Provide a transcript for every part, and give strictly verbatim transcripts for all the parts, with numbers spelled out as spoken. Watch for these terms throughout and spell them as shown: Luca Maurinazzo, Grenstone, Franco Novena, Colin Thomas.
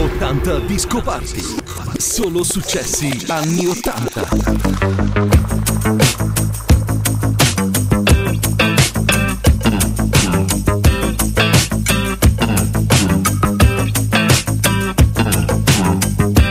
ottanta Disco Party. Solo successi anni ottanta. W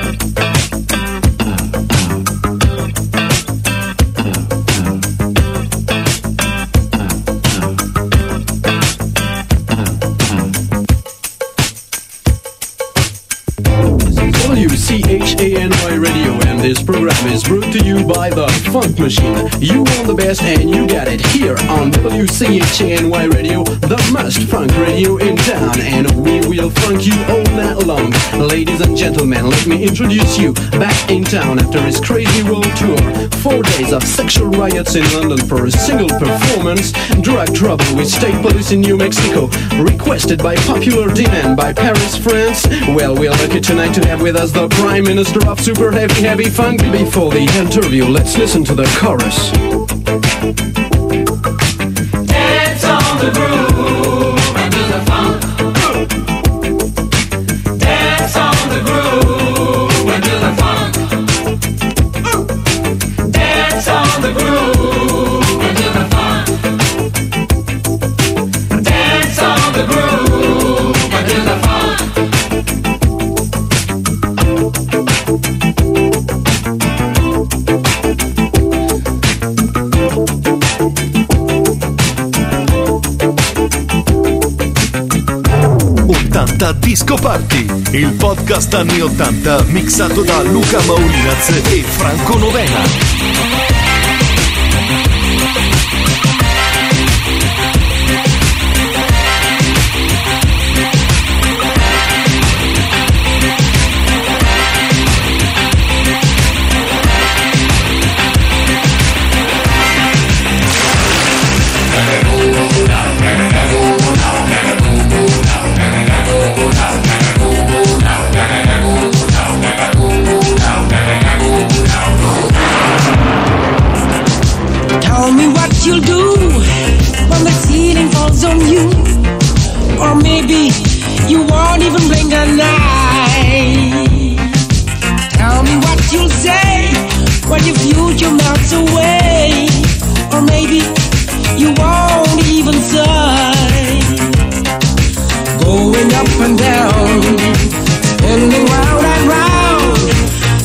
C H N Y Radio, and this program is brought to you by the Funk Machine. You want the best and you got it here on W C H N Y Radio, the most funk radio in town, and we will funk you all night long. Ladies and gentlemen, let me introduce you back in town after his crazy world tour. Four days of sexual riots in London for a single performance, drug trouble with state police in New Mexico, requested by popular demand by Paris, France. Well, we are lucky tonight to have with us the Prime Minister of Super Heavy Heavy Funk. Before the interview, let's listen to the chorus. Dance on the groove and do the funk. Dance on the groove and do the funk. Dance on the groove and do the funk. Dance on the groove and do the funk. ottanta Disco Party, il podcast anni ottanta mixato da Luca Maurinazzo e Franco Novena. Tell me what you'll do when the ceiling falls on you, or maybe you won't even blink an eye. Tell me what you'll say when your future melts away, or maybe you won't even sigh. Going up and down, spinning round and round,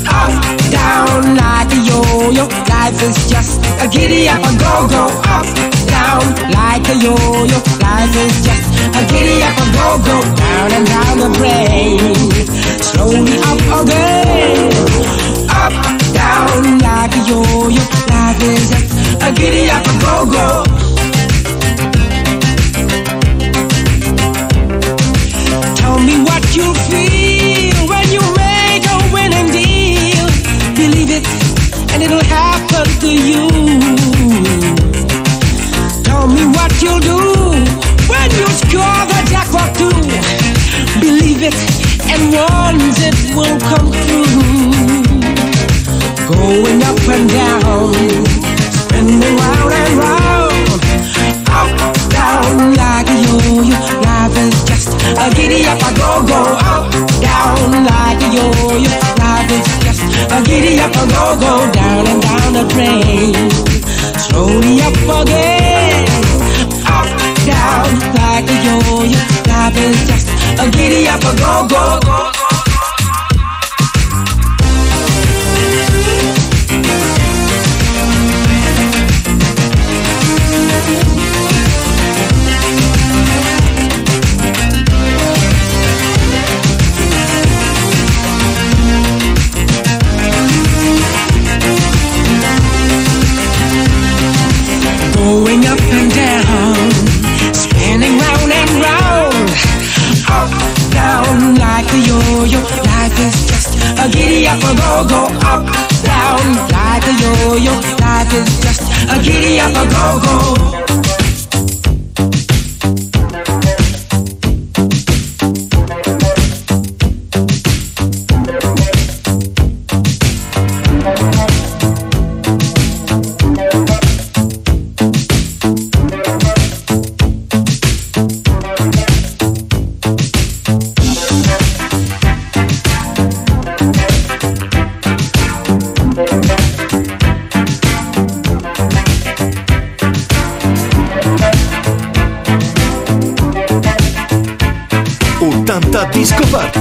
up, down like a yo-yo. Life is just a giddy-up, a go-go, up, down like a yo-yo. Life is just a giddy-up, a go-go, down and down the brain. Slowly up again, up, down like a yo-yo. Life is just a giddy-up, a go-go. Tell me what you feel when you make a winning deal. Believe it, and it'll happen to you. Tell me what you'll do when you score the jackpot too. Believe it, and once it will come through. Going up and down, spinning round and round, up, down like a yo-yo. Life is just a giddy-up, a go-go, up, down like a yo-yo. Life is just a giddy-up, a go-go, down and down the drain. Slowly up again, up, down like a yo-yo. Life is just a giddy-up, a go-go, go-go. Going up and down, spinning round and round, up, down like a yo-yo. Life is just a giddy-up, a go-go, up, down like a yo-yo. Life is just a giddy-up, a go-go.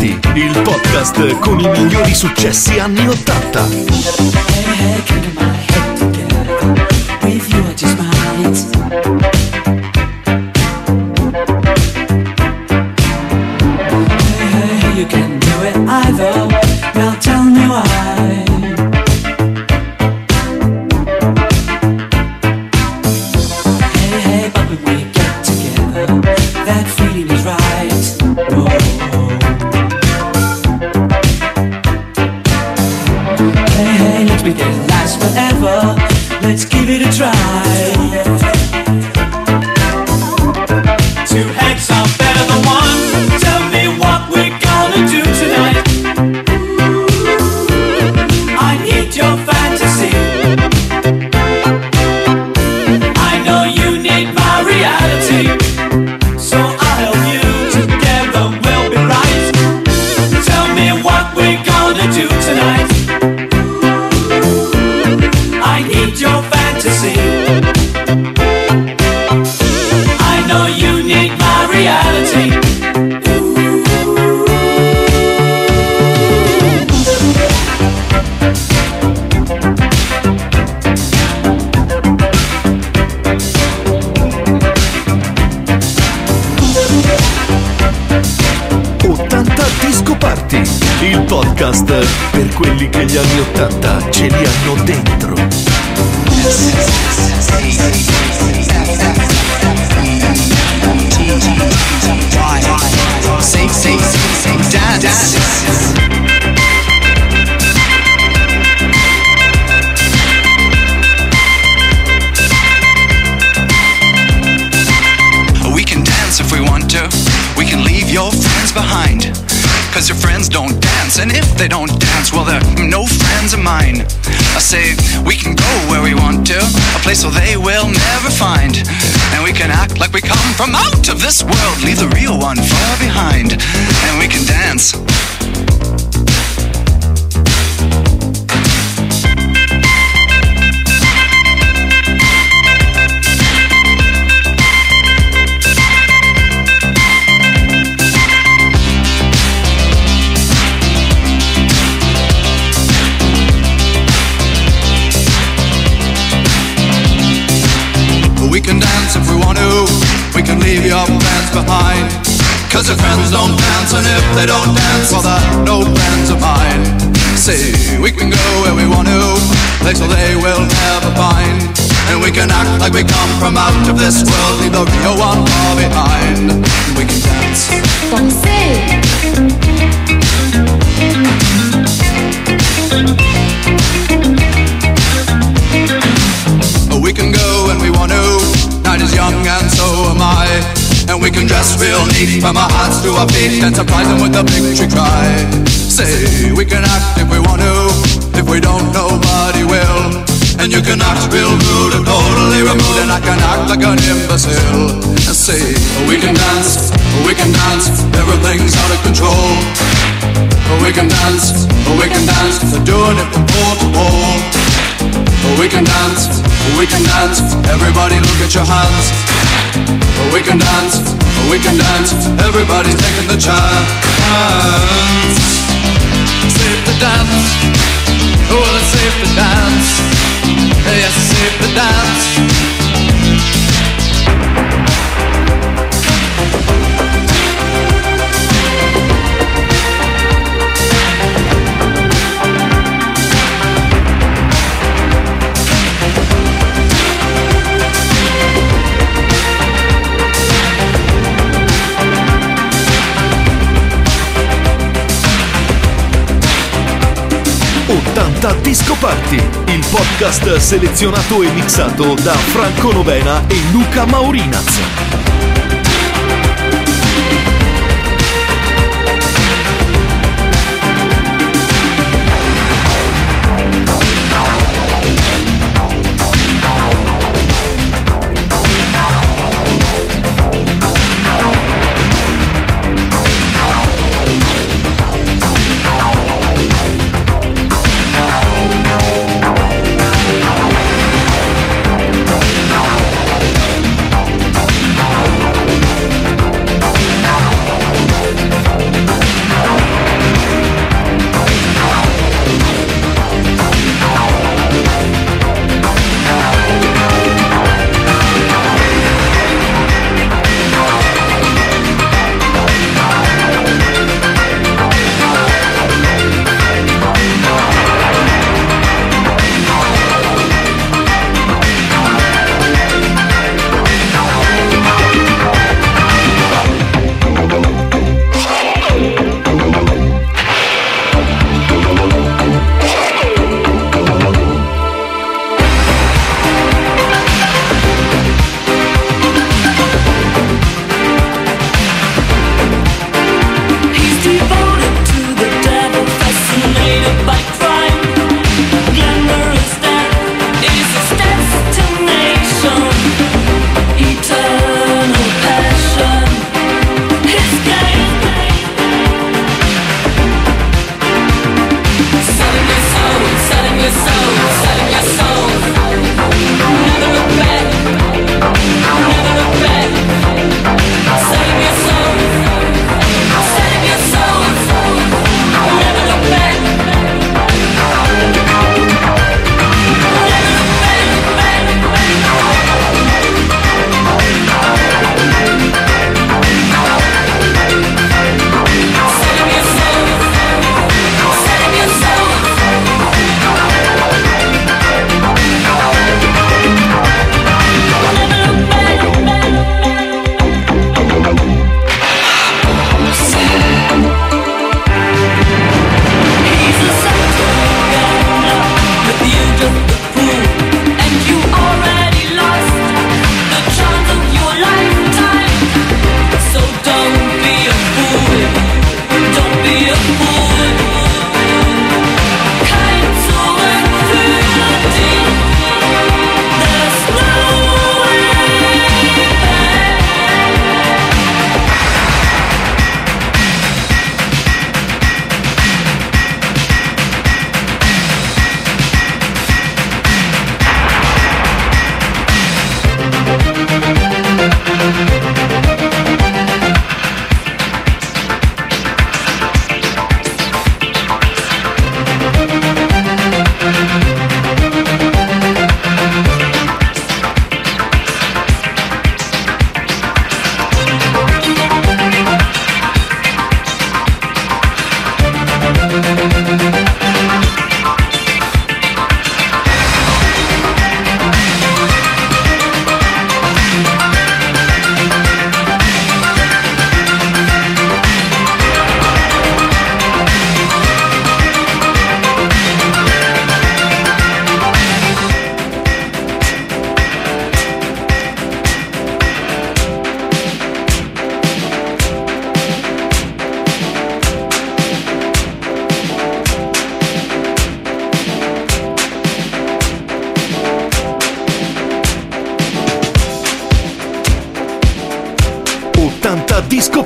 Senti il podcast con i migliori successi anni ottanta. Per quelli che gli anni ottanta ce li hanno dentro. We can dance if we want to. We can leave your friends behind. Cause your friends don't dance, and if they don't dance, well, they're no friends of mine. I say, we can go where we want to, a place where they will never find. And we can act like we come from out of this world, leave the real one far behind. And we can dance. We can dance if we want to, we can leave your friends behind. Cause your friends don't dance, and if they don't dance, well, they're no friends of mine. See, we can go where we want to, place where they will never find. And we can act like we come from out of this world, leave the real one far behind. We can dance. We can go and we want to. Night is young and so am I. And we can dress real neat from our hearts to our feet and surprise them with a victory cry. Say, we can act if we want to. If we don't, nobody will. And you can act real rude and totally removed, and I can act like an imbecile. And say, we can dance, we can dance, everything's out of control. We can dance, we can dance, they're doing it from pole to pole. We can dance, we can dance, everybody look at your hands. We can dance, we can dance, everybody's taking the chance. Safe to dance, well it's safe to dance, yes it's safe to dance. ottanta Disco Party, il podcast selezionato e mixato da Franco Novena e Luca Maurinazzo.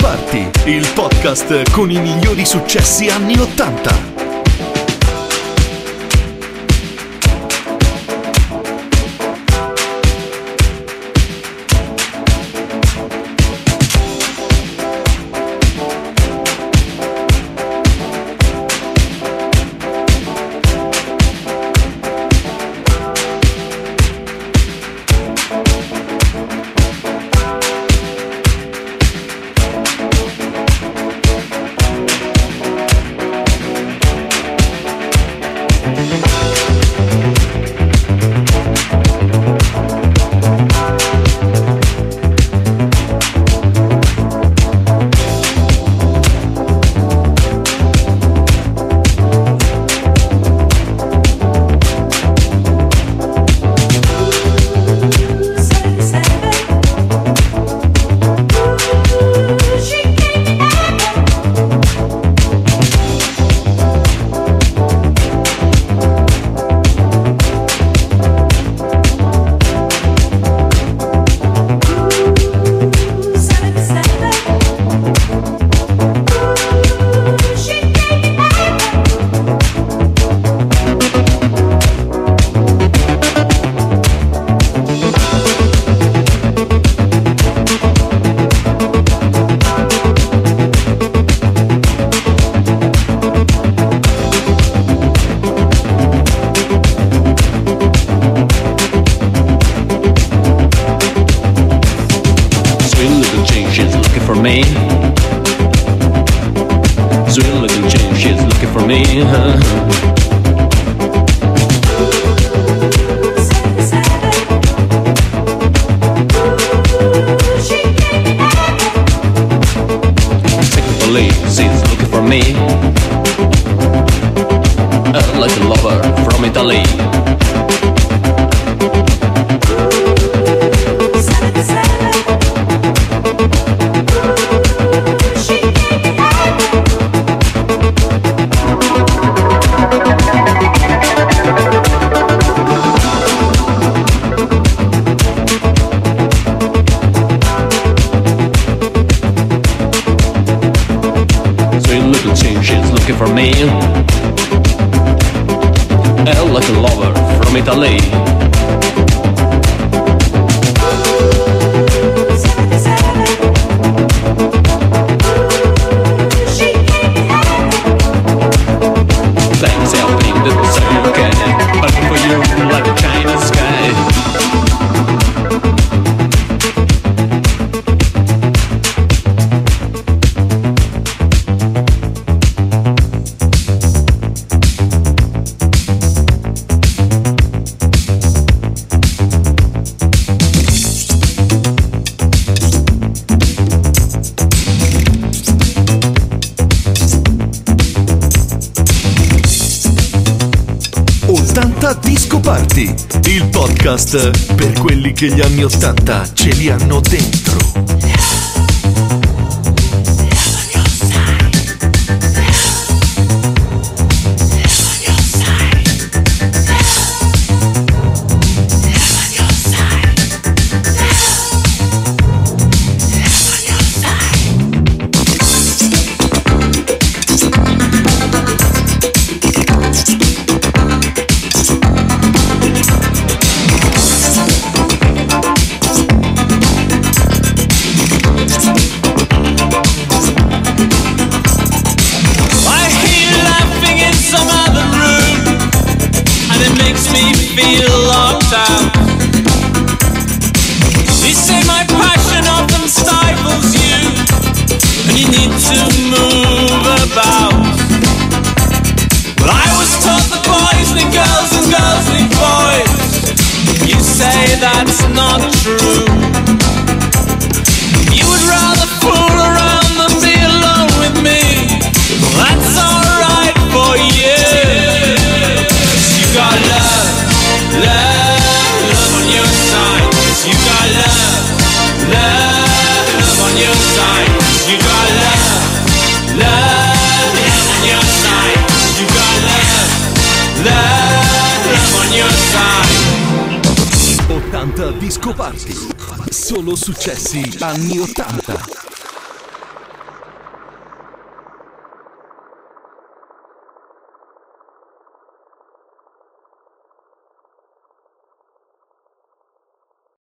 Party, il podcast con i migliori successi anni ottanta. Il podcast per quelli che gli anni ottanta ce li hanno dentro. Disco Party, solo successi anni ottanta.